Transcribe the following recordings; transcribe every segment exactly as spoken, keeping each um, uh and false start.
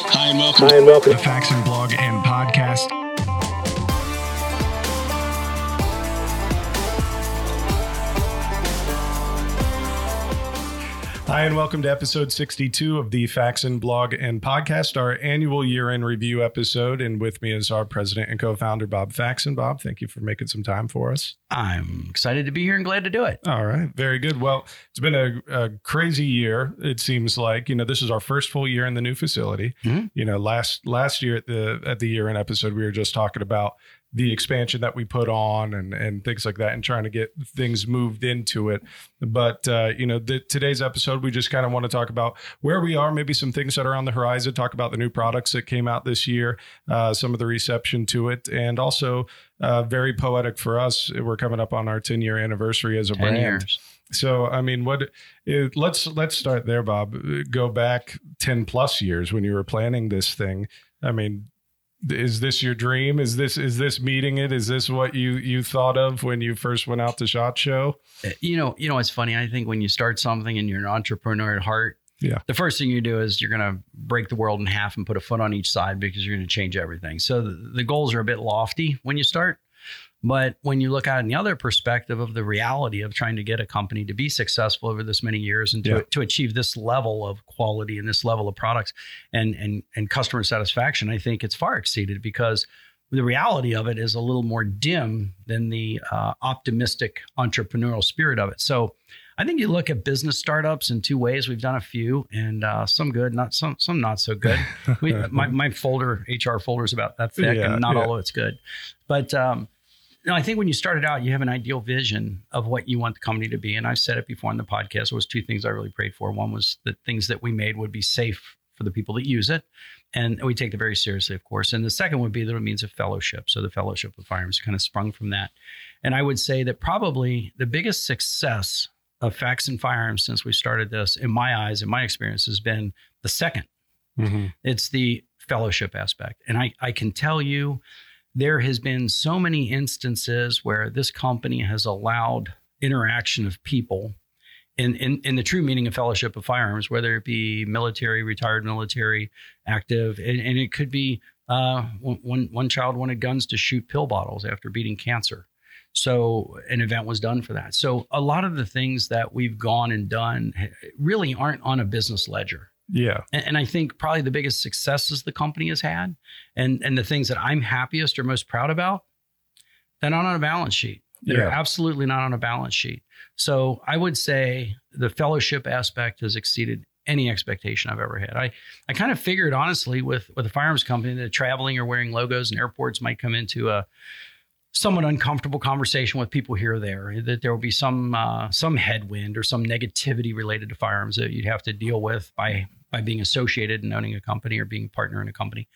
Hi and welcome. Hi and welcome. The Faxon blog and podcast. Hi and welcome to episode sixty-two of the Faxon blog and podcast, our annual year-end review episode. And with me is our president and co-founder, Bob Faxon. Bob, thank you for making some time for us. I'm excited to be here and glad to do it. All right. Very good. Well, it's been a, a crazy year. It seems like, you know, this is our first full year in the new facility. Mm-hmm. You know, last last year at the at the year-end episode, we were just talking about the expansion that we put on and, and things like that and trying to get things moved into it. But, uh, you know, the, today's episode, we just kind of want to talk about where we are, maybe some things that are on the horizon, talk about the new products that came out this year, uh, some of the reception to it, and also uh, very poetic for us. We're coming up on our ten-year anniversary as a brand. Years. So, I mean, what? It, let's let's start there, Bob. Go back ten plus years when you were planning this thing. I mean, is this your dream? Is this is this meeting it? Is this what you you thought of when you first went out to SHOT Show? You know, you know, it's funny. I think when you start something and you're an entrepreneur at heart, yeah, the first thing you do is you're going to break the world in half and put a foot on each side because you're going to change everything. So the, the goals are a bit lofty when you start. But when you look at it in the other perspective of the reality of trying to get a company to be successful over this many years and to, yeah. to achieve this level of quality and this level of products and, and, and customer satisfaction, I think it's far exceeded because the reality of it is a little more dim than the uh, optimistic entrepreneurial spirit of it. So I think you look at business startups in two ways. We've done a few and uh, some good, not some, some not so good. We, my, my folder, H R folder is about that thick yeah, and not yeah. all of it's good. But, um, No, I think when you started out, you have an ideal vision of what you want the company to be. And I've said it before in the podcast, there was two things I really prayed for. One was that things that we made would be safe for the people that use it. And we take that very seriously, of course. And the second would be that it means a fellowship. So the fellowship of firearms kind of sprung from that. And I would say that probably the biggest success of Faxon Firearms since we started this, in my eyes, in my experience, has been the second. Mm-hmm. It's the fellowship aspect. And I, I can tell you, there has been so many instances where this company has allowed interaction of people in, in, in the true meaning of fellowship of firearms, whether it be military, retired military, active, and, and it could be uh, one, one child wanted guns to shoot pill bottles after beating cancer. So an event was done for that. So a lot of the things that we've gone and done really aren't on a business ledger. Yeah. And, and I think probably the biggest successes the company has had and, and the things that I'm happiest or most proud about, they're not on a balance sheet. They're yeah. absolutely not on a balance sheet. So I would say the fellowship aspect has exceeded any expectation I've ever had. I, I kind of figured, honestly, with, with a firearms company that traveling or wearing logos in airports might come into a somewhat uncomfortable conversation with people here or there, that there will be some uh, some headwind or some negativity related to firearms that you'd have to deal with by by being associated and owning a company or being a partner in a company.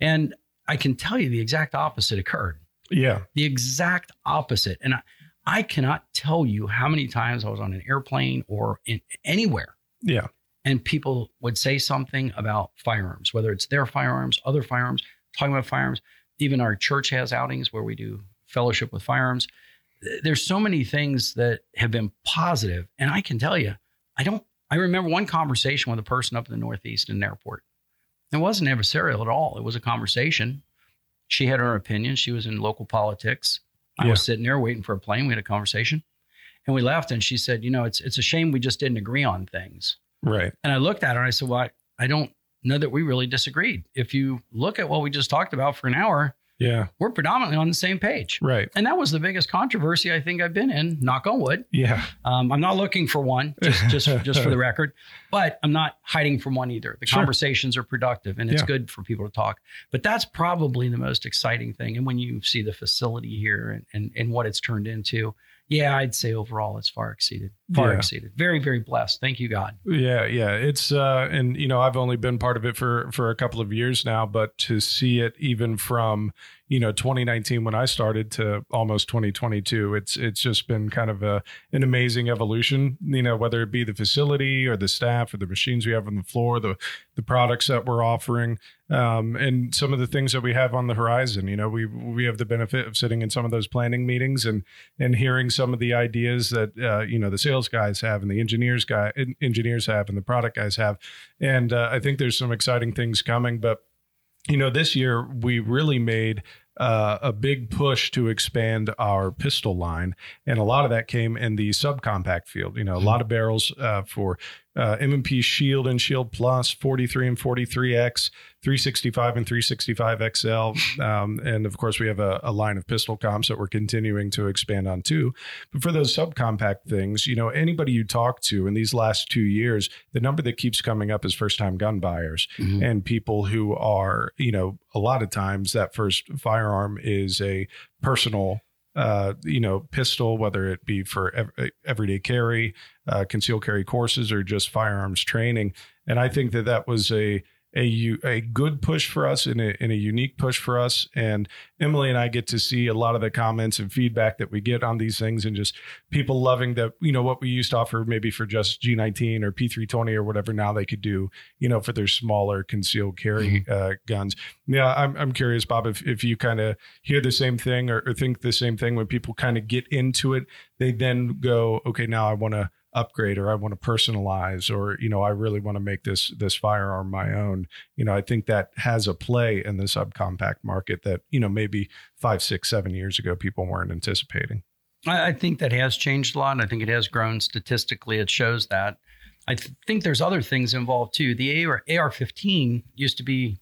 And I can tell you the exact opposite occurred. Yeah. The exact opposite. And I, I cannot tell you how many times I was on an airplane or in anywhere. Yeah. And people would say something about firearms, whether it's their firearms, other firearms, talking about firearms. Even our church has outings where we do fellowship with firearms. There's so many things that have been positive. And I can tell you, I don't, I remember one conversation with a person up in the Northeast in an airport. It wasn't adversarial at all. It was a conversation. She had her opinion. She was in local politics. I yeah. was sitting there waiting for a plane. We had a conversation and we left and she said, you know, it's, it's a shame we just didn't agree on things. Right. And I looked at her and I said, well, I, I don't know that we really disagreed. If you look at what we just talked about for an hour, yeah, we're predominantly on the same page. Right. And that was the biggest controversy I think I've been in, knock on wood. Yeah. Um, I'm not looking for one, just just, just for the record, but I'm not hiding from one either. The sure. conversations are productive and it's yeah. good for people to talk. But that's probably the most exciting thing. And when you see the facility here and, and, and what it's turned into, yeah, I'd say overall it's far exceeded, far yeah. exceeded. Very, very blessed. Thank you, God. Yeah, yeah. It's, uh, and you know, I've only been part of it for, for a couple of years now, but to see it even from, you know, twenty nineteen when I started to almost twenty twenty-two. It's it's just been kind of a an amazing evolution, you know, whether it be the facility or the staff or the machines we have on the floor, the the products that we're offering, um, and some of the things that we have on the horizon. You know, we we have the benefit of sitting in some of those planning meetings and and hearing some of the ideas that uh, you know, the sales guys have and the engineers guy engineers have and the product guys have, and uh, I think there's some exciting things coming, but. You know, this year we really made uh, a big push to expand our pistol line. And a lot of that came in the subcompact field. You know, a lot of barrels uh, for uh, M and P Shield and Shield Plus, forty-three and forty-three X, three sixty-five and three sixty-five X L. Um, and of course, we have a, a line of pistol comps that we're continuing to expand on too. But for those subcompact things, you know, anybody you talk to in these last two years, the number that keeps coming up is first-time gun buyers mm-hmm. and people who are, you know, a lot of times that first firearm is a personal Uh, you know, pistol, whether it be for ev- everyday carry, uh, concealed carry courses, or just firearms training. And I think that that was a a a good push for us and a, and a unique push for us. And Emily and I get to see a lot of the comments and feedback that we get on these things, and just people loving that, you know, what we used to offer maybe for just G nineteen or P three twenty or whatever, now they could do, you know, for their smaller concealed carry mm-hmm. uh, guns. Yeah, I'm I'm curious, Bob, if, if you kind of hear the same thing or, or think the same thing. When people kind of get into it, they then go, okay, now I want to upgrade, or I want to personalize, or, you know, I really want to make this, this firearm my own. You know, I think that has a play in the subcompact market that, you know, maybe five, six, seven years ago, people weren't anticipating. I think that has changed a lot. I think it has grown statistically. It shows that. I th- think there's other things involved too. The A R fifteen used to be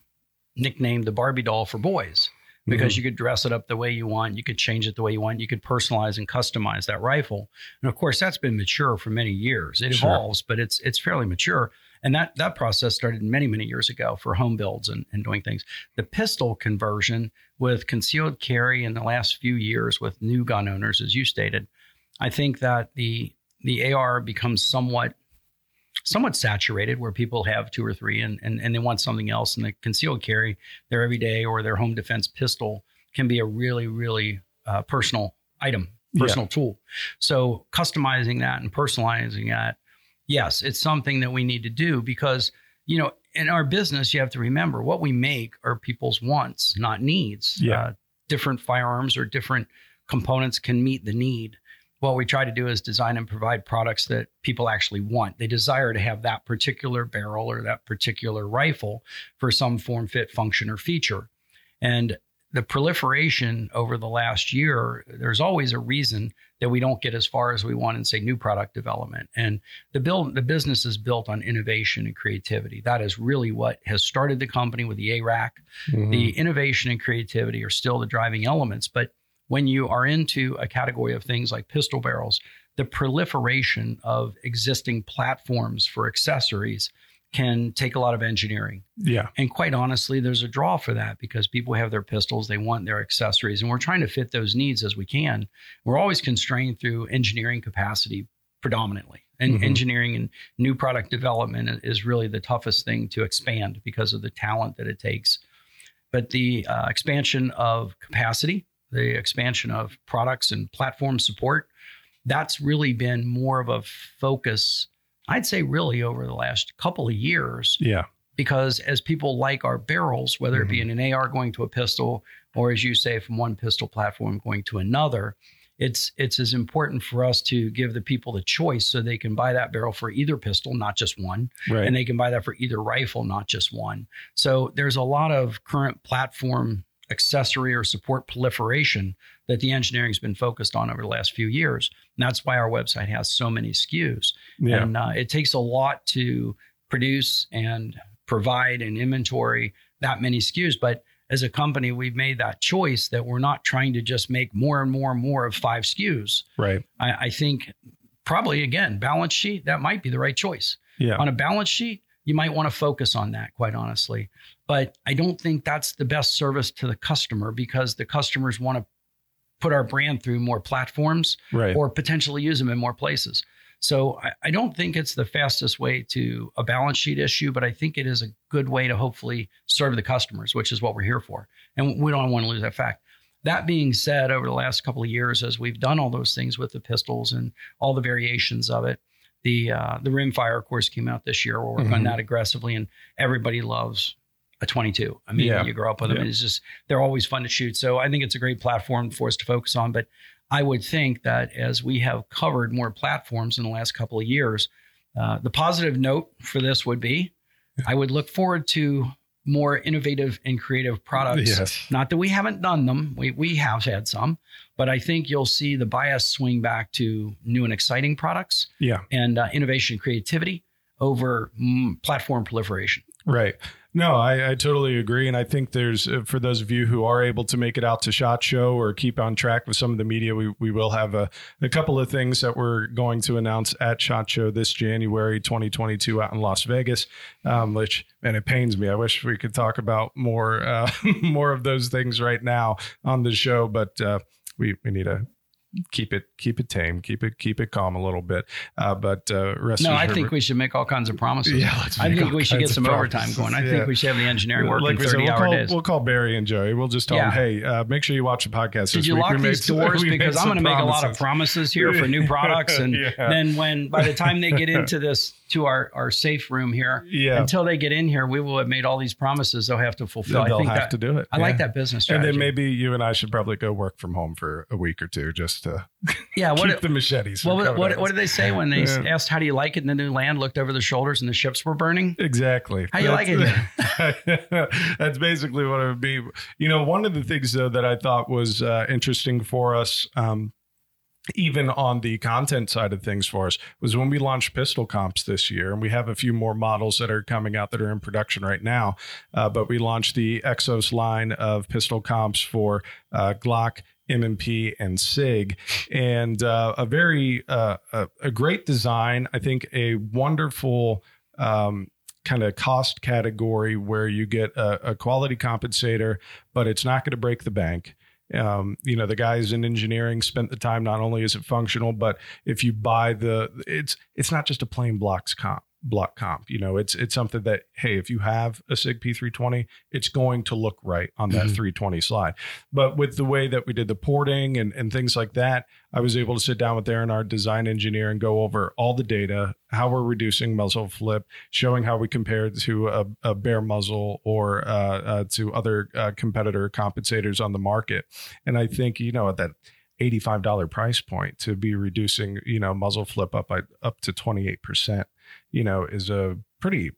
nicknamed the Barbie doll for boys, because you could dress it up the way you want, you could change it the way you want, you could personalize and customize that rifle. And of course, that's been mature for many years. It sure. evolves, but it's it's fairly mature. And that that process started many, many years ago for home builds and, and doing things. The pistol conversion with concealed carry in the last few years with new gun owners, as you stated, I think that the the A R becomes somewhat somewhat saturated, where people have two or three and, and and they want something else. And the concealed carry, their everyday or their home defense pistol, can be a really, really uh, personal item, personal yeah. tool. So customizing that and personalizing that, yes, it's something that we need to do, because, you know, in our business, you have to remember what we make are people's wants, not needs. Yeah. Uh, different firearms or different components can meet the need. What we try to do is design and provide products that people actually want. They desire to have that particular barrel or that particular rifle for some form, fit, function, or feature. And the proliferation over the last year, there's always a reason that we don't get as far as we want in, say, new product development. And the build, the business is built on innovation and creativity. That is really what has started the company with the A R A C. Mm-hmm. The innovation and creativity are still the driving elements, but when you are into a category of things like pistol barrels, the proliferation of existing platforms for accessories can take a lot of engineering. Yeah. And quite honestly, there's a draw for that, because people have their pistols, they want their accessories, and we're trying to fit those needs as we can. We're always constrained through engineering capacity predominantly. And mm-hmm. engineering and new product development is really the toughest thing to expand because of the talent that it takes. But the uh, expansion of capacity, the expansion of products and platform support, that's really been more of a focus, I'd say, really over the last couple of years. Yeah. Because as people like our barrels, whether mm-hmm. it be in an A R going to a pistol, or as you say, from one pistol platform going to another, it's it's as important for us to give the people the choice, so they can buy that barrel for either pistol, not just one. Right. And they can buy that for either rifle, not just one. So there's a lot of current platform accessory or support proliferation that the engineering has been focused on over the last few years. And that's why our website has so many S K Us. Yeah. And uh, it takes a lot to produce and provide and inventory that many S K Us. But as a company, we've made that choice that we're not trying to just make more and more and more of five S K Us. Right. I, I think probably, again, balance sheet, that might be the right choice. Yeah. On a balance sheet, you might want to focus on that, quite honestly. But I don't think that's the best service to the customer, because the customers want to put our brand through more platforms, right, or potentially use them in more places. So I, I don't think it's the fastest way to a balance sheet issue, but I think it is a good way to hopefully serve the customers, which is what we're here for. And we don't want to lose that fact. That being said, over the last couple of years, as we've done all those things with the pistols and all the variations of it, the uh, the rimfire, of course, came out this year. We're working mm-hmm. on that aggressively, and everybody loves a twenty-two. I mean, yeah. you grow up with them, yeah. and it's just, they're always fun to shoot. So I think it's a great platform for us to focus on. But I would think that as we have covered more platforms in the last couple of years, uh, the positive note for this would be, I would look forward to more innovative and creative products. Yes. Not that we haven't done them. We, we have had some, but I think you'll see the bias swing back to new and exciting products yeah. and uh, innovation and creativity over mm, platform proliferation. Right. No, I, I totally agree. And I think there's, for those of you who are able to make it out to SHOT Show or keep on track with some of the media, we, we will have a, a couple of things that we're going to announce at SHOT Show this January twenty twenty-two out in Las Vegas, um, which, and it pains me. I wish we could talk about more, uh, more of those things right now on the show, but uh, we, we need a Keep it, keep it tame, keep it, keep it calm a little bit. Uh, but uh, rest no, I Herbert. think we should make all kinds of promises. Yeah, let's I think we should get some overtime going. I yeah. think we should have the engineering working like thirty said, we'll hour call, days. We'll call Barry and Joey. We'll just tell yeah. them, hey, uh, make sure you watch the podcast. Did this you week. lock we these doors? Some, because I'm going to make a lot of promises here for new products, and yeah. then when by the time they get into this to our, our safe room here, yeah. until they get in here, we will have made all these promises they'll have to fulfill. They'll I think have that, to do it. I yeah. like that business strategy. And then maybe you and I should probably go work from home for a week or two, just. To yeah, keep what, the machetes. Well, what, what, what did they say when they yeah. asked, how do you like it in the new land? Looked over the shoulders and the ships were burning. Exactly. How do you like it? That's basically what it would be. You know, one of the things, though, that I thought was uh, interesting for us, um, even on the content side of things for us, was when we launched pistol comps this year, and we have a few more models that are coming out that are in production right now. Uh, but we launched the Exos line of pistol comps for uh, Glock, M and P and SIG, and uh, a very uh, a, a great design. I think a wonderful um, kind of cost category where you get a, a quality compensator, but it's not going to break the bank. Um, you know, the guys in engineering spent the time. Not only is it functional, but if you buy the, it's it's not just a plain blocks comp. block comp, you know, it's, it's something that, hey, if you have a SIG P three twenty, it's going to look right on that mm-hmm. three twenty slide. But with the way that we did the porting and, and things like that, I was able to sit down with Aaron, our design engineer, and go over all the data, how we're reducing muzzle flip, showing how we compare to a, a bare muzzle or uh, uh, to other uh, competitor compensators on the market. And I think, you know, at that eighty-five dollars price point to be reducing, you know, muzzle flip up by up to twenty-eight percent, you know, is a pretty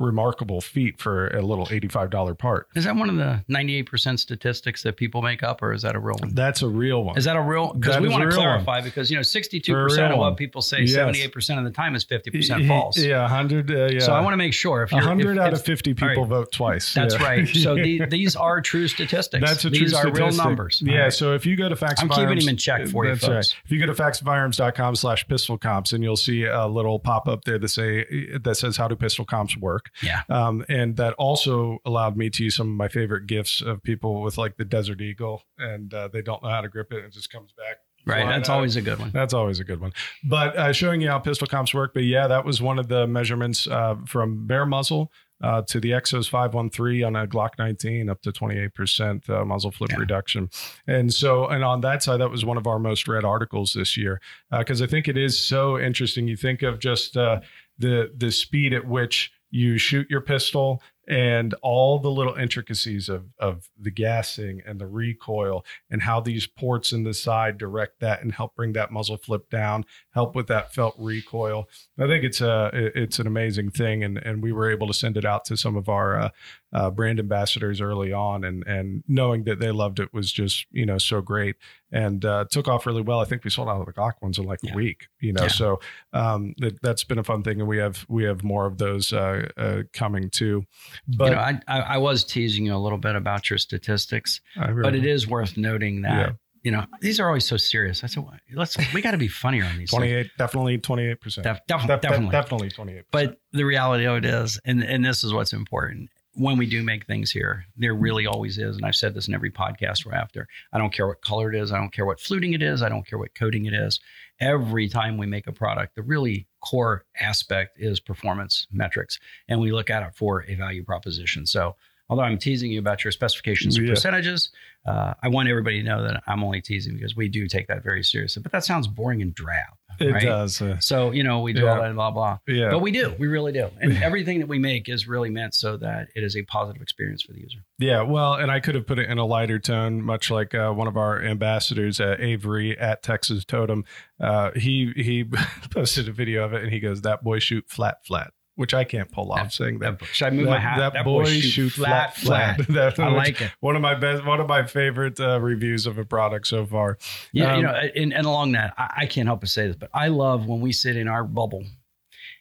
remarkable feat for a little eighty-five dollars part. Is that one of the ninety-eight percent statistics that people make up, or is that a real one? That's a real one. Is that a real? Because we want to clarify one. Because, you know, sixty-two percent of what people say, yes. seventy-eight percent of the time is fifty percent false. Yeah, one hundred. Uh, yeah. So I want to make sure. If you're, one hundred if, out if, of fifty people right. vote twice. That's yeah. right. So the, these are true statistics. That's a these true statistic. These are real numbers. Yeah. Right. So if you go to Faxon, I'm keeping them in check for you, folks. Right. If you go to faxonfirearms.com slash pistol comps, and you'll see a little pop up there that say that says how do pistol comps work. Yeah. Um, and that also allowed me to use some of my favorite gifts of people with like the Desert Eagle, and uh, they don't know how to grip it, and it just comes back. Right. That's out. always a good one. That's always a good one. But uh, showing you how pistol comps work. But yeah, that was one of the measurements uh, from bare muzzle uh, to the Exos five one three on a Glock nineteen, up to twenty-eight percent uh, muzzle flip yeah. reduction. And so, and on that side, that was one of our most read articles this year, because uh, I think it is so interesting. You think of just uh, the the speed at which you shoot your pistol and all the little intricacies of, of the gassing and the recoil and how these ports in the side direct that and help bring that muzzle flip down, help with that felt recoil. I think it's a, it's an amazing thing. And, and we were able to send it out to some of our uh, uh, brand ambassadors early on, and, and knowing that they loved it was just, you know, so great, and uh, took off really well. I think we sold out of the Glock ones in like yeah. a week, you know, yeah. so um, that, that's been a fun thing. And we have, we have more of those uh, uh, coming too. But you know, I, I, I was teasing you a little bit about your statistics, but it is worth noting that, yeah. you know, these are always so serious. I said, let's, we got to be funnier on these. twenty-eight, things. Definitely twenty-eight percent. Def, def, def, definitely. Definitely twenty-eight percent. But the reality of it is, and, and this is what's important. when we do make things here, there really always is. And I've said this in every podcast we're after. I don't care what color it is. I don't care what fluting it is. I don't care what coating it is. Every time we make a product, the really core aspect is performance metrics. And we look at it for a value proposition. So although I'm teasing you about your specifications and yeah. percentages, uh, I want everybody to know that I'm only teasing because we do take that very seriously. But that sounds boring and drab. It right? does. Uh, so, you know, we do yeah. all that blah, blah. Yeah. But we do. We really do. And everything that we make is really meant so that it is a positive experience for the user. Yeah. Well, and I could have put it in a lighter tone, much like uh, one of our ambassadors, uh, Avery at Texas Totem. Uh, he he posted a video of it and he goes, "That boy shoot flat, flat." Which I can't pull off saying that. that should I move that, my hat? That, that boy, boy shoot, shoot flat, flat. flat. That, I like it. One of my best, one of my favorite uh, reviews of a product so far. Yeah, um, you know, and, and along that, I, I can't help but say this, but I love when we sit in our bubble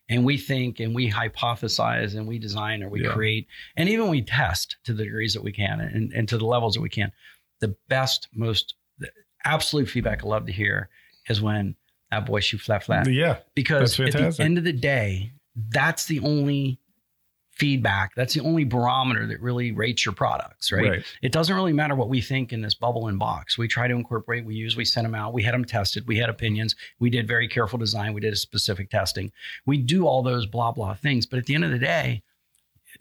and we think and we hypothesize and we design or we yeah. create, and even we test to the degrees that we can and, and to the levels that we can. The best, most the absolute feedback I love to hear is when that boy shoot flat, flat. Yeah, because at the end of the day, that's the only feedback. That's the only barometer that really rates your products, right? right? It doesn't really matter what we think in this bubble and box. We try to incorporate, we use, we send them out. We had them tested. We had opinions. We did very careful design. We did a specific testing. We do all those blah, blah things. But at the end of the day,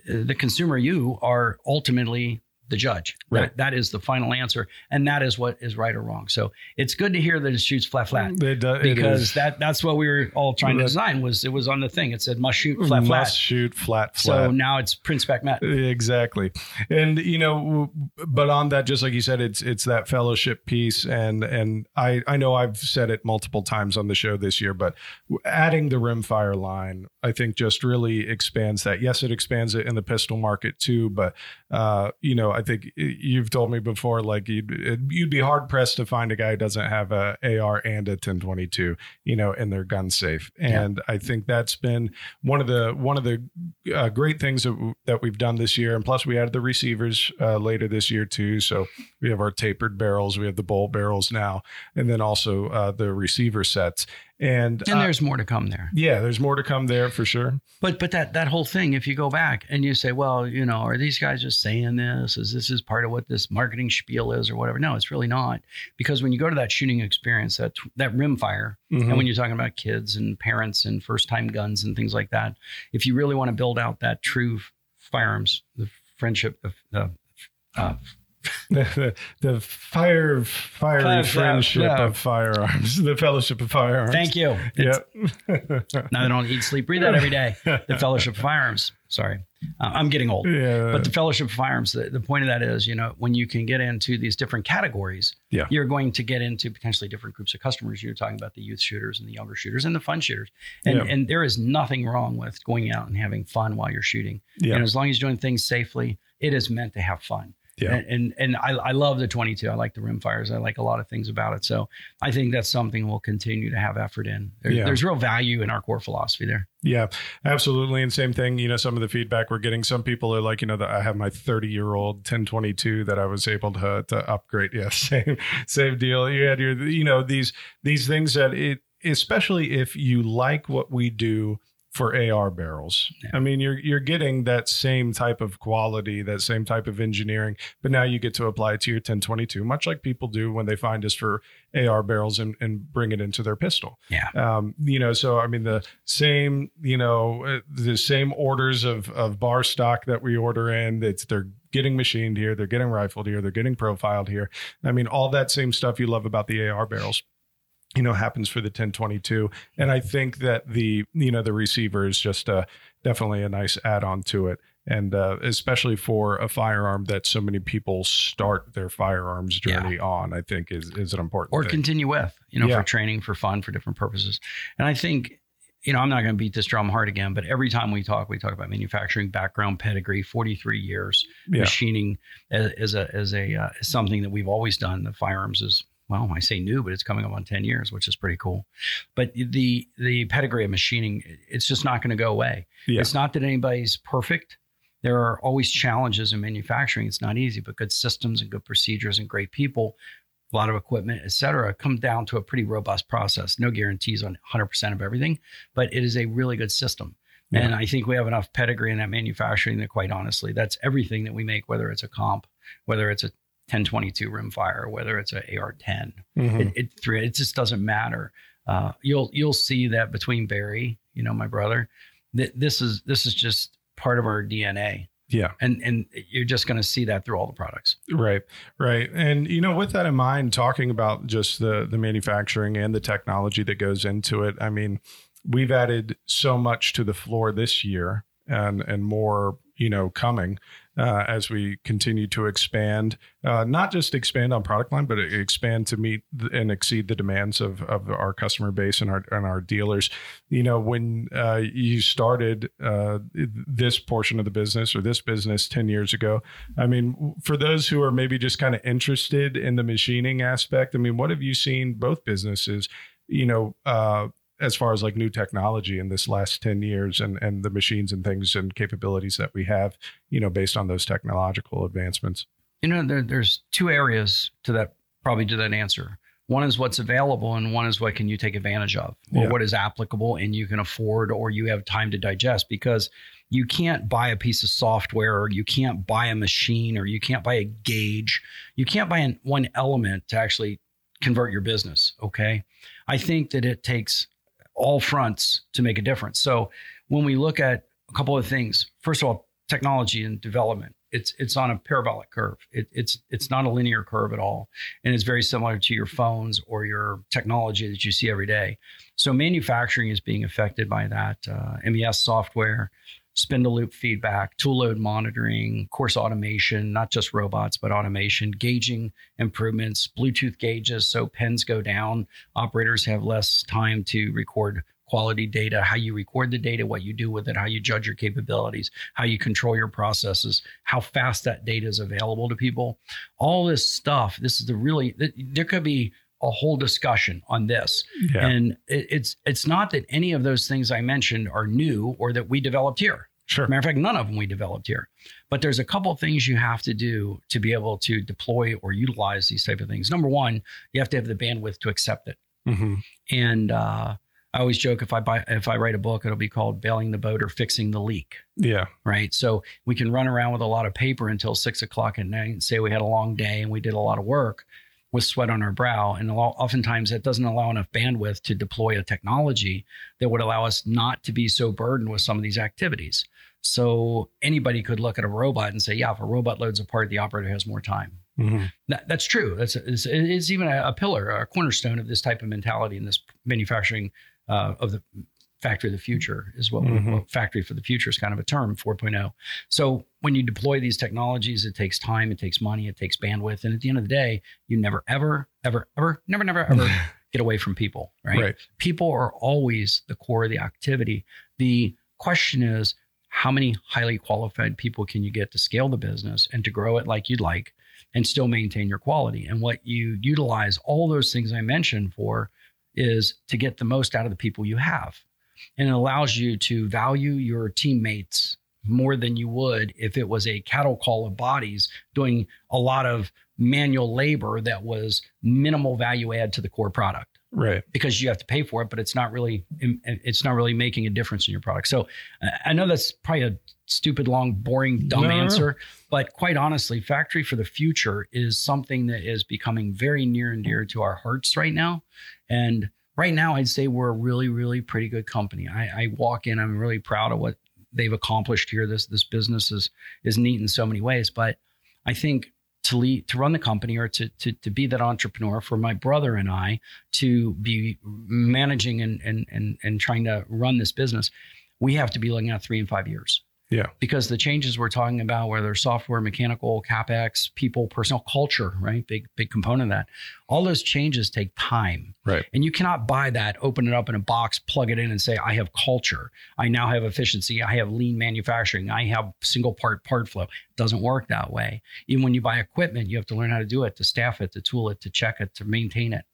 the consumer, you are ultimately the judge, right? That, that is the final answer. And that is what is right or wrong. So it's good to hear that it shoots flat, flat it does, because it that that's what we were all trying to design was it was on the thing. It said must shoot flat, must flat. Must shoot flat, flat. So now it's print spec met. Exactly. And, you know, but on that, just like you said, it's, it's that fellowship piece. And, and I, I know I've said it multiple times on the show this year, but adding the rimfire line, I think just really expands that. Yes, it expands it in the pistol market too, but, uh, you know, I I think you've told me before, like you'd you'd be hard pressed to find a guy who doesn't have a A R and a ten twenty-two, you know, in their gun safe. And yeah. I think that's been one of the one of the uh, great things that, w- that we've done this year. And plus, we added the receivers uh, later this year too. So we have our tapered barrels, we have the bowl barrels now, and then also uh, the receiver sets. And, and uh, there's more to come there. Yeah, there's more to come there for sure. But but that that whole thing, if you go back and you say, well, you know, are these guys just saying this? Is this is part of what this marketing spiel is or whatever? No, it's really not. Because when you go to that shooting experience, that that rimfire, mm-hmm. and when you're talking about kids and parents and first-time guns and things like that, if you really want to build out that true firearms, the friendship of uh, uh The, the, the fire, fiery fire, friendship yeah. of firearms, the fellowship of firearms. Thank you. Yep. Now they don't eat, sleep, breathe out every day. The fellowship of firearms. Sorry, uh, I'm getting old. Yeah. But the fellowship of firearms, the, the point of that is, you know, when you can get into these different categories, yeah. you're going to get into potentially different groups of customers. You're talking about the youth shooters and the younger shooters and the fun shooters. And yeah. and there is nothing wrong with going out and having fun while you're shooting. Yeah. And as long as you're doing things safely, it is meant to have fun. Yeah. And and, and I, I love the twenty-two. I like the rimfires. I like a lot of things about it. So I think that's something we'll continue to have effort in. There, yeah. There's real value in our core philosophy there. Yeah, absolutely. And same thing, you know, some of the feedback we're getting, some people are like, you know, that I have my thirty year old ten twenty-two that I was able to, to upgrade. Yeah, same, same deal. You had your, you know, these, these things that it, especially if you like what we do for A R barrels. Yeah. I mean, you're you're getting that same type of quality, that same type of engineering, but now you get to apply it to your ten twenty-two, much like people do when they find us for A R barrels and, and bring it into their pistol. Yeah. Um, you know, so I mean, the same, you know, uh, the same orders of of bar stock that we order in, it's they're getting machined here, they're getting rifled here, they're getting profiled here. I mean, all that same stuff you love about the A R barrels, you know, happens for the ten twenty-two. And I think that the, you know, the receiver is just uh, definitely a nice add on to it. And uh, especially for a firearm that so many people start their firearms journey yeah. on, I think is, is an important or thing. Continue with, you know, yeah. for training, for fun, for different purposes. And I think, you know, I'm not going to beat this drum hard again, but every time we talk, we talk about manufacturing background, pedigree, forty-three years, yeah. machining as, as a, as a, uh, as something that we've always done. The firearms is, well, I say new, but it's coming up on ten years, which is pretty cool. But the the pedigree of machining, it's just not going to go away. Yeah. It's not that anybody's perfect. There are always challenges in manufacturing. It's not easy, but good systems and good procedures and great people, a lot of equipment, et cetera, come down to a pretty robust process. No guarantees on one hundred percent of everything, but it is a really good system. Yeah. And I think we have enough pedigree in that manufacturing that, quite honestly, that's everything that we make, whether it's a comp, whether it's a ten twenty-two rimfire, whether it's an A R ten. Mm-hmm. It, it, it just doesn't matter. Uh, you'll you'll see that between Barry, you know, my brother, th- this is this is just part of our D N A. Yeah. And and you're just going to see that through all the products. Right. Right. And, you know, with that in mind, talking about just the the manufacturing and the technology that goes into it, I mean, we've added so much to the floor this year and and more, you know, coming uh, as we continue to expand, uh, not just expand on product line, but expand to meet and exceed the demands of of our customer base and our and our dealers. You know, when uh, you started uh, this portion of the business or this business ten years ago, I mean, for those who are maybe just kind of interested in the machining aspect, I mean, what have you seen both businesses, you know, uh, as far as like new technology in this last ten years and, and the machines and things and capabilities that we have, you know, based on those technological advancements? You know, there, there's two areas to that, probably to that answer. One is what's available and one is what can you take advantage of, or yeah. what is applicable and you can afford or you have time to digest, because you can't buy a piece of software or you can't buy a machine or you can't buy a gauge. You can't buy an, one element to actually convert your business. Okay. I think that it takes all fronts to make a difference. So when we look at a couple of things, first of all, technology and development, it's it's on a parabolic curve. It, it's it's not a linear curve at all. And it's very similar to your phones or your technology that you see every day. So manufacturing is being affected by that. Uh, M E S software, spindle loop feedback, tool load monitoring, course automation, not just robots, but automation, gauging improvements, Bluetooth gauges, so pens go down. Operators have less time to record quality data, how you record the data, what you do with it, how you judge your capabilities, how you control your processes, how fast that data is available to people. All this stuff, this is the really, there could be a whole discussion on this. Yeah. And it, it's it's not that any of those things I mentioned are new or that we developed here. Sure. Matter of fact, none of them we developed here. But there's a couple of things you have to do to be able to deploy or utilize these type of things. Number one, you have to have the bandwidth to accept it. Mm-hmm. And uh, I always joke, if I buy, if I write a book, it'll be called Bailing the Boat or Fixing the Leak. Yeah. Right. So we can run around with a lot of paper until six o'clock at night and say we had a long day and we did a lot of work with sweat on our brow. And oftentimes that doesn't allow enough bandwidth to deploy a technology that would allow us not to be so burdened with some of these activities. So anybody could look at a robot and say, yeah, if a robot loads a part, the operator has more time. Mm-hmm. That, that's true. That's it's, it's even a, a pillar, a cornerstone of this type of mentality in this manufacturing uh, of the factory of the future is what mm-hmm. well, factory for the future is kind of a term, four point oh. So when you deploy these technologies, it takes time, it takes money, it takes bandwidth. And at the end of the day, you never, ever, ever, ever, never, never, ever get away from people, right? right? People are always the core of the activity. The question is, how many highly qualified people can you get to scale the business and to grow it like you'd like and still maintain your quality? And what you utilize all those things I mentioned for is to get the most out of the people you have. And it allows you to value your teammates more than you would if it was a cattle call of bodies doing a lot of manual labor that was minimal value add to the core product. Right. Because you have to pay for it, but it's not really it's not really making a difference in your product. So I know that's probably a stupid, long, boring, dumb no. answer. But quite honestly, Factory for the Future is something that is becoming very near and dear to our hearts right now. And right now, I'd say we're a really, really pretty good company. I, I walk in, I'm really proud of what they've accomplished here. This this business is is neat in so many ways. But I think to lead, to run the company or to to to be that entrepreneur for my brother and I to be managing and and and and trying to run this business, we have to be looking at three and five years. Yeah. Because the changes we're talking about, whether software, mechanical, CapEx, people, personal culture, right? Big, big component of that. All those changes take time. Right. And you cannot buy that, open it up in a box, plug it in and say, I have culture. I now have efficiency. I have lean manufacturing. I have single part part flow. It doesn't work that way. Even when you buy equipment, you have to learn how to do it, to staff it, to tool it, to check it, to maintain it.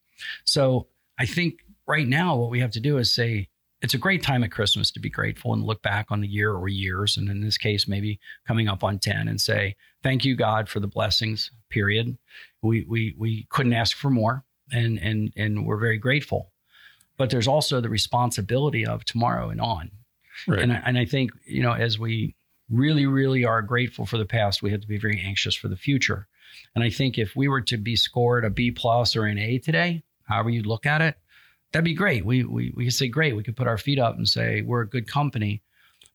So I think right now what we have to do is say, it's a great time at Christmas to be grateful and look back on the year or years. And in this case, maybe coming up on ten and say, thank you, God, for the blessings, period. We we we couldn't ask for more and and and we're very grateful. But there's also the responsibility of tomorrow and on. Right. And I, and I think, you know, as we really, really are grateful for the past, we have to be very anxious for the future. And I think if we were to be scored a B plus or an A today, however you look at it, that'd be great. We, we, we could say, great, we could put our feet up and say, we're a good company.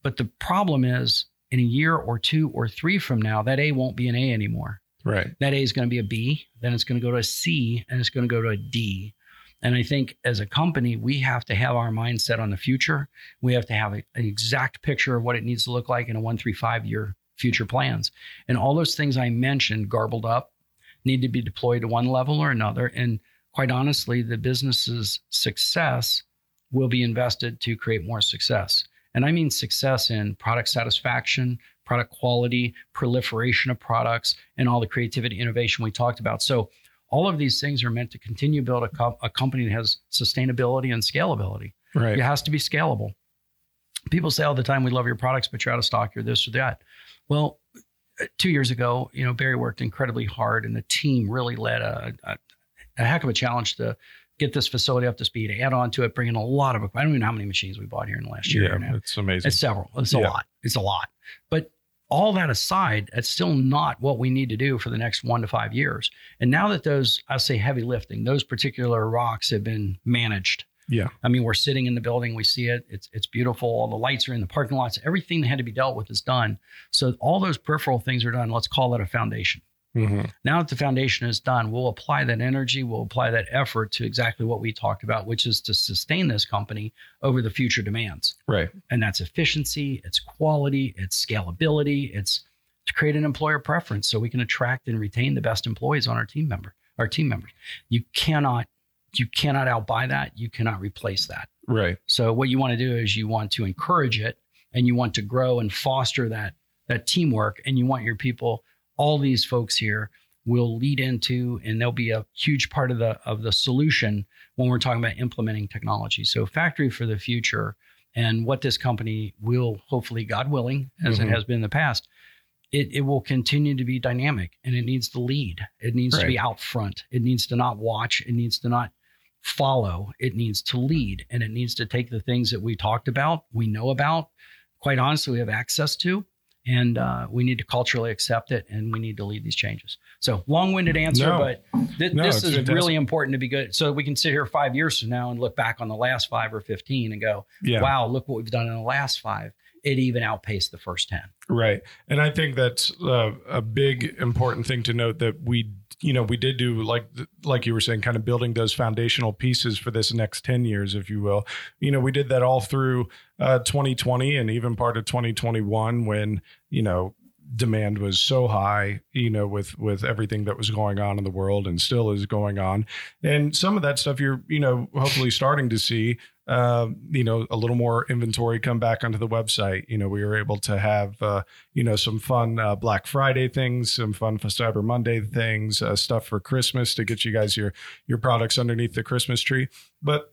But the problem is in a year or two or three from now, that A won't be an A anymore. Right. That A is going to be a B, then it's going to go to a C, and it's going to go to a D. And I think as a company, we have to have our mindset on the future. We have to have a, an exact picture of what it needs to look like in a one, three, five year future plans. And all those things I mentioned garbled up need to be deployed to one level or another. And quite honestly, the business's success will be invested to create more success. And I mean success in product satisfaction, product quality, proliferation of products, and all the creativity, innovation we talked about. So all of these things are meant to continue to build a, co- a company that has sustainability and scalability. Right. It has to be scalable. People say all the time, we love your products, but you're out of stock, you're this or that. Well, two years ago, you know, Barry worked incredibly hard and the team really led a, a, a heck of a challenge to get this facility up to speed, add on to it, bring in a lot of equipment. I don't even know how many machines we bought here in the last year. Yeah, now. It's amazing. It's several. It's a yeah. lot. It's a lot. But all that aside, it's still not what we need to do for the next one to five years. And now that those, I say heavy lifting, those particular rocks have been managed. Yeah. I mean, we're sitting in the building. We see it. It's it's beautiful. All the lights are in the parking lots. Everything that had to be dealt with is done. So all those peripheral things are done. Let's call that a foundation. Mm-hmm. Now that the foundation is done, we'll apply that energy, we'll apply that effort to exactly what we talked about, which is to sustain this company over the future demands. Right. And that's efficiency, it's quality, it's scalability, it's to create an employer preference so we can attract and retain the best employees on our team member, our team members. You cannot, you cannot outbuy that. You cannot replace that. Right. So what you want to do is you want to encourage it and you want to grow and foster that, that teamwork, and you want your people. All these folks here will lead into, and they'll be a huge part of the of the solution when we're talking about implementing technology. So Factory for the Future and what this company will hopefully, God willing, as mm-hmm. it has been in the past, it, it will continue to be dynamic and it needs to lead. It needs right. to be out front. It needs to not watch. It needs to not follow. It needs to lead, and it needs to take the things that we talked about, we know about, quite honestly, we have access to. And uh, we need to culturally accept it, and we need to lead these changes. So long-winded answer, no, but th- no, this is fantastic. Really important to be good. So we can sit here five years from now and look back on the last five or fifteen and go, yeah. wow, look what we've done in the last five. It even outpaced the first ten. Right. And I think that's uh, a big important thing to note, that we, you know, we did do, like, like you were saying, kind of building those foundational pieces for this next ten years, if you will. You know, we did that all through uh, twenty twenty and even part of twenty twenty-one when, you know, demand was so high, you know, with, with everything that was going on in the world and still is going on. And some of that stuff you're, you know, hopefully starting to see. Uh, you know, a little more inventory come back onto the website. You know, we were able to have, uh, you know, some fun uh, Black Friday things, some fun for Cyber Monday things, uh, stuff for Christmas to get you guys your your products underneath the Christmas tree. But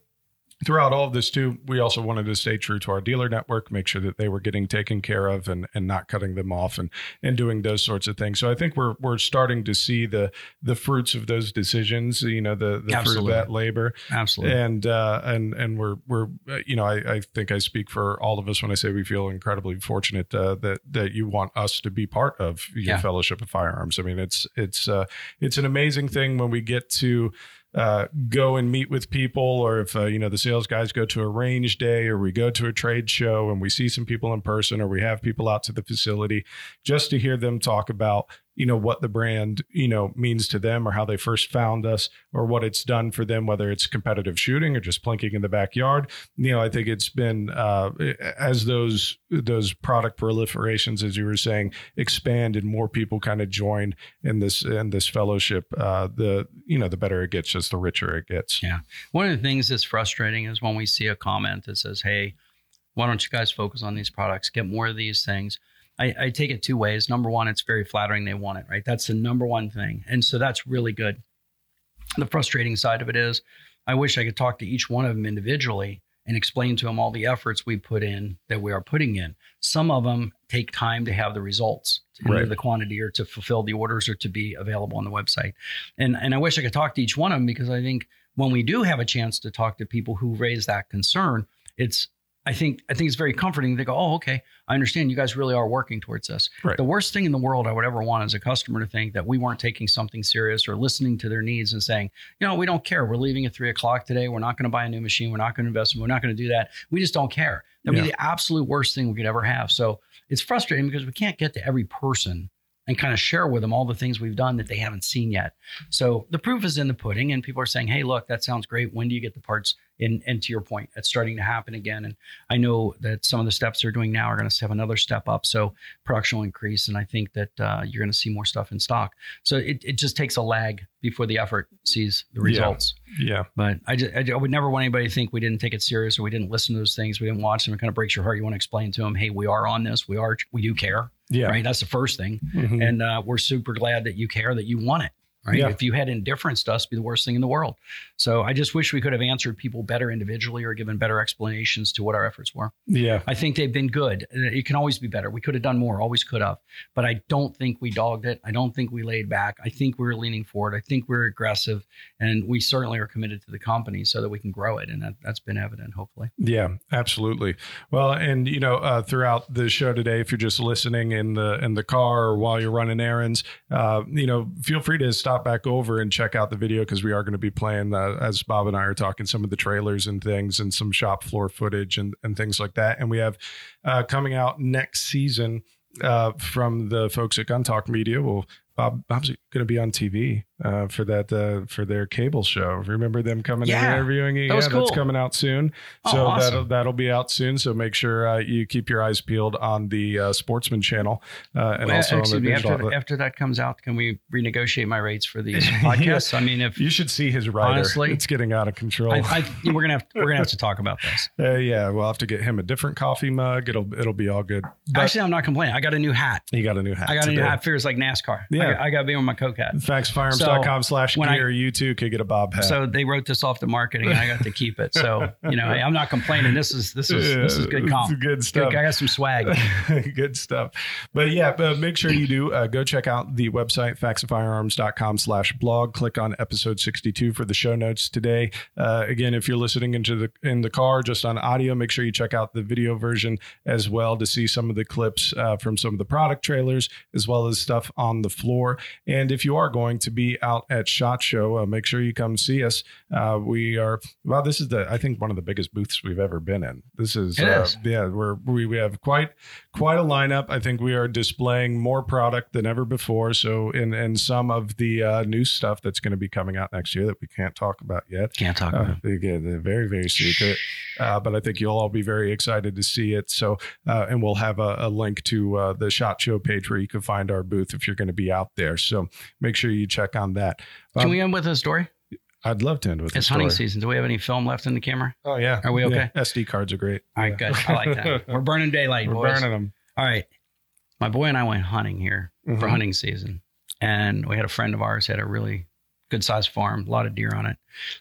throughout all of this, too, we also wanted to stay true to our dealer network, make sure that they were getting taken care of and, and not cutting them off and and doing those sorts of things. So I think we're we're starting to see the the fruits of those decisions, you know, the, the fruit of that labor. Absolutely. And uh, and and we're we're you know, I, I think I speak for all of us when I say we feel incredibly fortunate uh, that that you want us to be part of your yeah. Fellowship of Firearms. I mean, it's it's uh, it's an amazing thing when we get to. Uh, go and meet with people, or if, uh, you know, the sales guys go to a range day, or we go to a trade show and we see some people in person, or we have people out to the facility, just to hear them talk about, you know, what the brand, you know, means to them, or how they first found us, or what it's done for them, whether it's competitive shooting or just plinking in the backyard. You know, I think it's been uh, as those those product proliferations, as you were saying, expand and more people kind of join in this in this fellowship. Uh, the you know the better it gets, just the richer it gets. Yeah. One of the things that's frustrating is when we see a comment that says, "Hey, why don't you guys focus on these products? Get more of these things." I, I take it two ways. Number one, it's very flattering. They want it, right? That's the number one thing. And so that's really good. The frustrating side of it is I wish I could talk to each one of them individually and explain to them all the efforts we put in that we are putting in. Some of them take time to have the results, to right. the quantity, or to fulfill the orders, or to be available on the website. And, and I wish I could talk to each one of them, because I think when we do have a chance to talk to people who raise that concern, it's I think I think it's very comforting. They go, oh, okay, I understand you guys really are working towards this. Right. The worst thing in the world I would ever want is a customer to think that we weren't taking something serious or listening to their needs and saying, you know, we don't care. We're leaving at three o'clock today. We're not going to buy a new machine. We're not going to invest. We're not going to do that. We just don't care. That'd yeah. be the absolute worst thing we could ever have. So it's frustrating because we can't get to every person and kind of share with them all the things we've done that they haven't seen yet. So the proof is in the pudding, and people are saying, hey, look, that sounds great. When do you get the parts? And, and to your point, it's starting to happen again. And I know that some of the steps they're doing now are going to have another step up. So production will increase. And I think that uh, you're going to see more stuff in stock. So it, it just takes a lag before the effort sees the results. Yeah. yeah. But I, just, I, I would never want anybody to think we didn't take it serious or we didn't listen to those things. We didn't watch them. It kind of breaks your heart. You want to explain to them, hey, we are on this. We are. We do care. Yeah. Right. That's the first thing. Mm-hmm. And uh, we're super glad that you care, that you want it. Right. Yeah. If you had indifference to us, it'd be the worst thing in the world. So I just wish we could have answered people better individually or given better explanations to what our efforts were. Yeah. I think they've been good. It can always be better. We could have done more, always could have. But I don't think we dogged it. I don't think we laid back. I think we were leaning forward. I think we were aggressive. And we certainly are committed to the company so that we can grow it. And that, that's been evident, hopefully. Yeah, absolutely. Well, and, you know, uh, throughout the show today, if you're just listening in the in the car or while you're running errands, uh, you know, feel free to stop. back over and check out the video because we are going to be playing, uh, as Bob and I are talking, some of the trailers and things and some shop floor footage and, and things like that. And we have uh, coming out next season uh, from the folks at Gun Talk Media. Well, Bob, Bob's going to be on T V uh, for that uh, for their cable show. Remember them coming yeah, and interviewing you? That was yeah, cool. That's coming out soon. Oh, so awesome. that'll, that'll be out soon. So make sure uh, you keep your eyes peeled on the uh, Sportsman Channel uh, and well, also on the digital. After, after that comes out, can we renegotiate my rates for these podcasts? yeah. I mean, if you should see his rider, honestly, it's getting out of control. I, I, we're gonna have we're gonna have to talk about this. Uh, yeah, we'll have to get him a different coffee mug. It'll it'll be all good. But actually, I'm not complaining. I got a new hat. You got a new hat. I got today. a new hat. Feels like NASCAR. Yeah. I, I got to be on my Coke hat. Faxfirearms dot com so slash gear. I, you too could get a Bob hat. So they wrote this off the marketing and I got to keep it. So, you know, I'm not complaining. This is, this is, yeah, this is good comp. Good stuff. Good, I got some swag. Good stuff. But yeah, but make sure you do uh, go check out the website, faxfirearms dot com slash blog. Click on episode sixty-two for the show notes today. Uh, again, if you're listening into the, in the car, just on audio, make sure you check out the video version as well to see some of the clips uh, from some of the product trailers, as well as stuff on the floor. And if you are going to be out at SHOT Show, uh, make sure you come see us. Uh, we are, well, this is the, I think one of the biggest booths we've ever been in. This is, uh, is. yeah, we're, we, we have quite, quite a lineup. I think we are displaying more product than ever before. So in, and some of the uh, new stuff that's going to be coming out next year that we can't talk about yet. Can't talk about uh, again, they're very, very secret. Uh, but I think you'll all be very excited to see it. So, uh, and we'll have a, a link to uh, the SHOT Show page where you can find our booth if you're going to be out out there. So make sure you check on that. Um, Can we end with a story? I'd love to end with it's a story. It's hunting season. Do we have any film left in the camera? Oh, yeah. Are we okay? Yeah. S D cards are great. All right, yeah. Good. I like that. We're burning daylight, We're boys. burning them. All right. My boy and I went hunting here mm-hmm. for hunting season. And we had a friend of ours had a really good-sized farm, a lot of deer on it.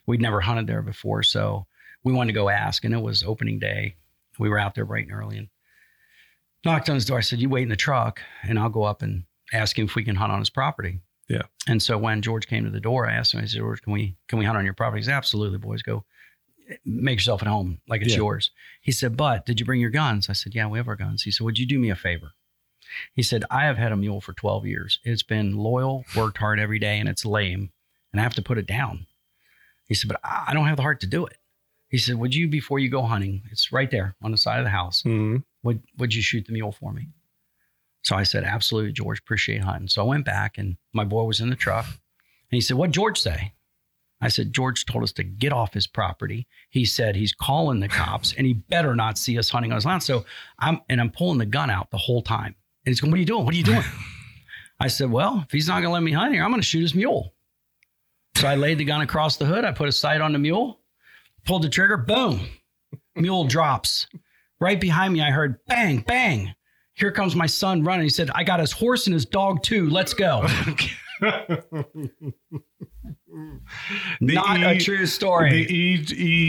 We'd never hunted there before, so we wanted to go ask. And it was opening day. We were out there bright and early and knocked on his door. I said, you wait in the truck, and I'll go up and ask him if we can hunt on his property. Yeah. And so when George came to the door, I asked him, I said, George, can we, can we hunt on your property? He said, absolutely, boys, go make yourself at home. Like it's yeah. yours. He said, but did you bring your guns? I said, yeah, we have our guns. He said, would you do me a favor? He said, I have had a mule for twelve years. It's been loyal, worked hard every day, and it's lame, and I have to put it down. He said, but I don't have the heart to do it. He said, would you, before you go hunting, it's right there on the side of the house, mm-hmm. would, would you shoot the mule for me? So I said, absolutely, George, appreciate hunting. So I went back and my boy was in the truck and he said, what'd George say? I said, George told us to get off his property. He said he's calling the cops and he better not see us hunting on his land. So I'm, and I'm pulling the gun out the whole time. And he's going, what are you doing? What are you doing? I said, well, if he's not going to let me hunt here, I'm going to shoot his mule. So I laid the gun across the hood. I put a sight on the mule, pulled the trigger, boom, mule drops. Right behind me, I heard bang, bang. Here comes my son running. He said, I got his horse and his dog too. Let's go. The Not e, a true story. The e,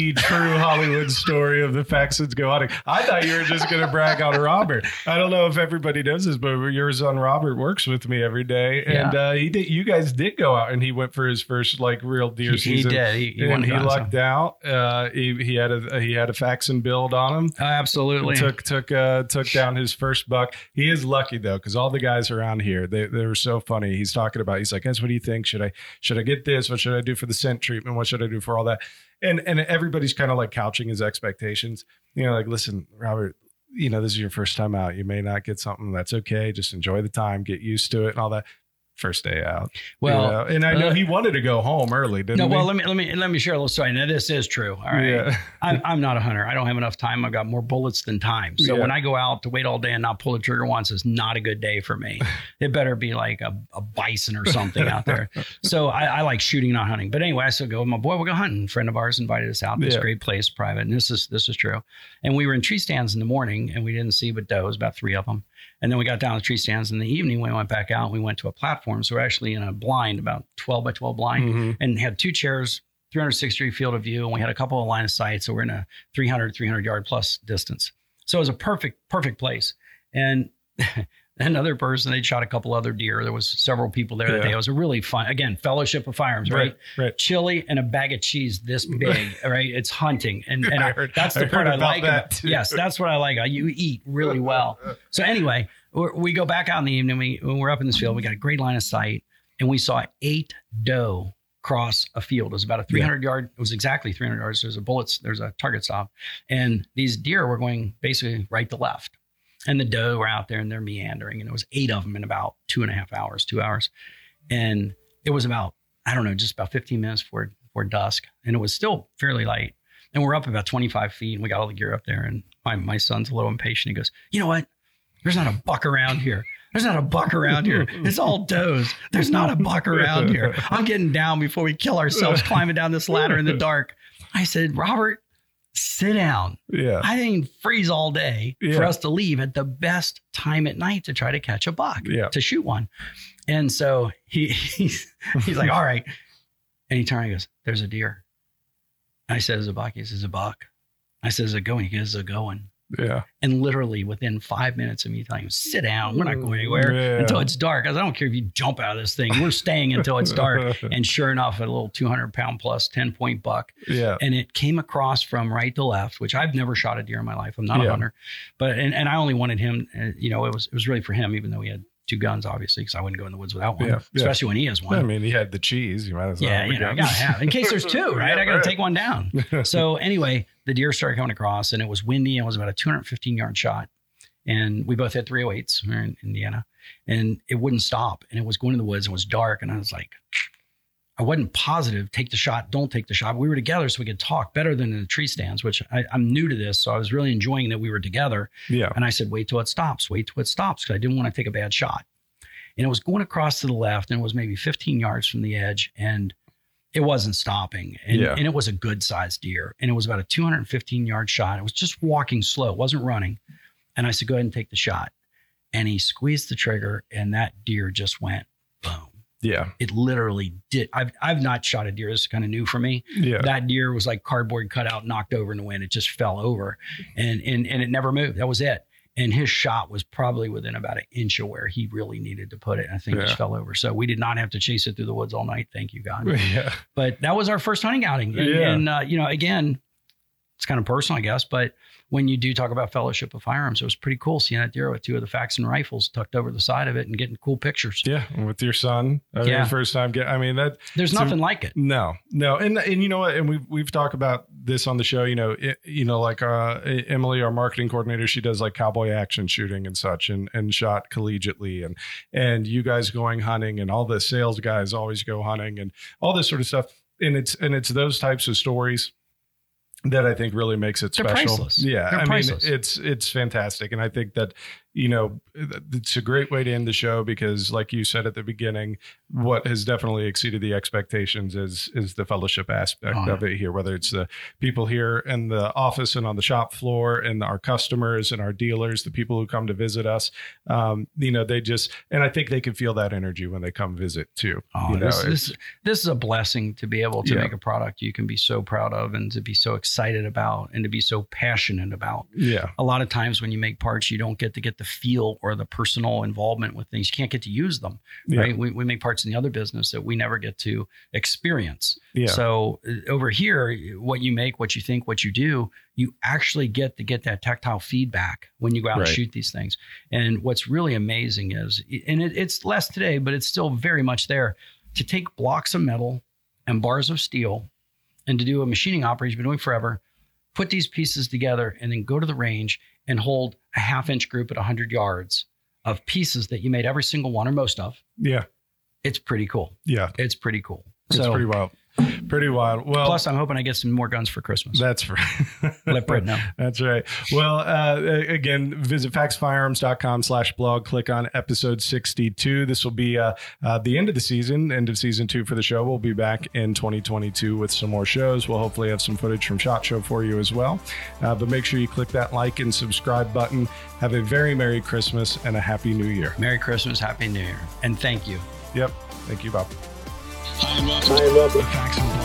e true Hollywood story of the Faxon's Chaotic. I thought you were just going to brag on Robert. I don't know if everybody knows this, but your son Robert works with me every day, and yeah. uh, he did. You guys did go out, and he went for his first like real deer he, season. He did. He, he, and he lucked out. Uh, he, he had a he had a Faxon build on him. Uh, absolutely. Took took uh, took down his first buck. He is lucky though, because all the guys around here they they were so funny. He's talking about. He's like, guys, what do you think? Should I should I get this? What should I do for the scent treatment? What should I do for all that? And and everybody's kind of like couching his expectations. You know, like, listen, Robert, you know, this is your first time out. You may not get something. That's okay. Just enjoy the time, get used to it and all that. First day out. Well, you know? And I know uh, he wanted to go home early, didn't no, he? Well, let me let me let me share a little story. Now this is true. All right. Yeah. I'm I'm not a hunter. I don't have enough time. I've got more bullets than time. So yeah. when I go out to wait all day and not pull the trigger once is not a good day for me. It better be like a, a bison or something out there. So I, I like shooting, not hunting. But anyway, I still go, my boy, we'll go hunting. A friend of ours invited us out. This yeah. great place, private. And this is this is true. And we were in tree stands in the morning and we didn't see but does, about three of them. And then we got down the tree stands in the evening. We went back out and we went to a platform. So we're actually in a blind, about twelve by twelve blind, mm-hmm. and had two chairs, three sixty degree field of view. And we had a couple of line of sight. So we're in a three hundred, three hundred yard plus distance. So it was a perfect, perfect place. And another person, they shot a couple other deer. There was several people there yeah. that day. It was a really fun, again, fellowship of firearms, right? Right. right. Chili and a bag of cheese this big, right? It's hunting. And, and I heard, that's the I part I like. That yes, that's what I like. You eat really well. So anyway, we're, we go back out in the evening. We, when we're up in this field, we got a great line of sight. And we saw eight doe cross a field. It was about a three hundred yeah. yard. It was exactly three hundred yards. There's a bullets. There's a target stop. And these deer were going basically right to left. And the doe were out there and they're meandering. And there was eight of them in about two and a half hours, two hours. And it was about, I don't know, just about fifteen minutes before, before dusk. And it was still fairly light. And we're up about twenty-five feet and we got all the gear up there. And my, my son's a little impatient. He goes, you know what? There's not a buck around here. There's not a buck around here. It's all does. There's not a buck around here. I'm getting down before we kill ourselves climbing down this ladder in the dark. I said, Robert, sit down. Yeah. I didn't freeze all day yeah. for us to leave at the best time at night to try to catch a buck, yeah. to shoot one. And so he he's, he's like, all right. And he turned and he goes, there's a deer. I said, is a buck? He says, a buck. I said, is it going? He goes, is it going? Yeah. And literally within five minutes of me telling him, sit down, we're not going anywhere yeah. until it's dark. I was, I don't care if you jump out of this thing, we're staying until it's dark. And sure enough, a little two hundred pound plus ten point buck. Yeah. And it came across from right to left, which I've never shot a deer in my life. I'm not yeah. a hunter, but, and, and I only wanted him, uh, you know, it was, it was really for him, even though he had two guns, obviously, because I wouldn't go in the woods without one, yeah, especially yeah. when he has one. I mean, he had the cheese. You might as well yeah, have you know, I gotta have, in case there's two, right? Yeah, I got to right. take one down. So anyway, the deer started coming across, and it was windy. And it was about a two hundred fifteen yard shot, and we both had three oh eights here in Indiana, and it wouldn't stop. And it was going in the woods. And it was dark, and I was like, I wasn't positive. Take the shot. Don't take the shot. We were together, so we could talk better than in the tree stands, which I, I'm new to this. So I was really enjoying that we were together. Yeah. And I said, wait till it stops. Wait till it stops. Because I didn't want to take a bad shot. And it was going across to the left, and it was maybe fifteen yards from the edge, and it wasn't stopping. And, yeah. and it was a good sized deer. And it was about a two hundred fifteen yard shot. It was just walking slow. It wasn't running. And I said, go ahead and take the shot. And he squeezed the trigger, and that deer just went boom. Yeah. It literally did. I've I've not shot a deer. This is kind of new for me. Yeah. That deer was like cardboard cutout, knocked over in the wind. It just fell over and and and it never moved. That was it. And his shot was probably within about an inch of where he really needed to put it. And I think yeah. it just fell over. So we did not have to chase it through the woods all night. Thank you, God. Yeah. But that was our first hunting outing. And, yeah. and uh, you know, again, it's kind of personal, I guess, but when you do talk about fellowship of firearms, it was pretty cool seeing that deer with two of the Faxon rifles tucked over the side of it and getting cool pictures. Yeah. And with your son, I mean, yeah. first time. Get, I mean, that there's nothing a, like it. No, no. And, and you know what, and we've, we've talked about this on the show, you know, it, you know, like, uh, Emily, our marketing coordinator, she does like cowboy action shooting and such, and, and shot collegiately, and, and you guys going hunting, and all the sales guys always go hunting and all this sort of stuff. And it's, and it's those types of stories that I think really makes it They're special. Priceless. Yeah. They're I priceless. mean, it's, it's fantastic. And I think that, you know, it's a great way to end the show because, like you said at the beginning, what has definitely exceeded the expectations is is the fellowship aspect oh, of it here, whether it's the people here in the office and on the shop floor and our customers and our dealers, the people who come to visit us. Um, you know, they just, and I think they can feel that energy when they come visit too. Oh, you know, this, this, this is a blessing to be able to yeah. make a product you can be so proud of and to be so excited about and to be so passionate about. Yeah. A lot of times when you make parts, you don't get to get the feel or the personal involvement with things. You can't get to use them, right? Yeah. We, we make parts in the other business that we never get to experience. Yeah. So over here, what you make, what you think, what you do, you actually get to get that tactile feedback when you go out right. and shoot these things. And what's really amazing is, and it, it's less today, but it's still very much there, to take blocks of metal and bars of steel and to do a machining operation you've been doing forever, put these pieces together and then go to the range and hold a half inch group at one hundred yards of pieces that you made every single one or most of. Yeah. It's pretty cool. Yeah. It's pretty cool. It's so, pretty wild. Pretty wild. Well, plus I'm hoping I get some more guns for Christmas. That's right. Let Brett know. That's right. Well, uh, again, visit faxfirearms.com slash blog, click on episode sixty-two. This will be uh, uh, the end of the season, end of season two for the show. We'll be back in twenty twenty-two with some more shows. We'll hopefully have some footage from SHOT Show for you as well. Uh, but make sure you click that like and subscribe button. Have a very Merry Christmas and a Happy New Year. Merry Christmas, Happy New Year. And thank you. Yep. Thank you, Bob. I'm up. I'm up.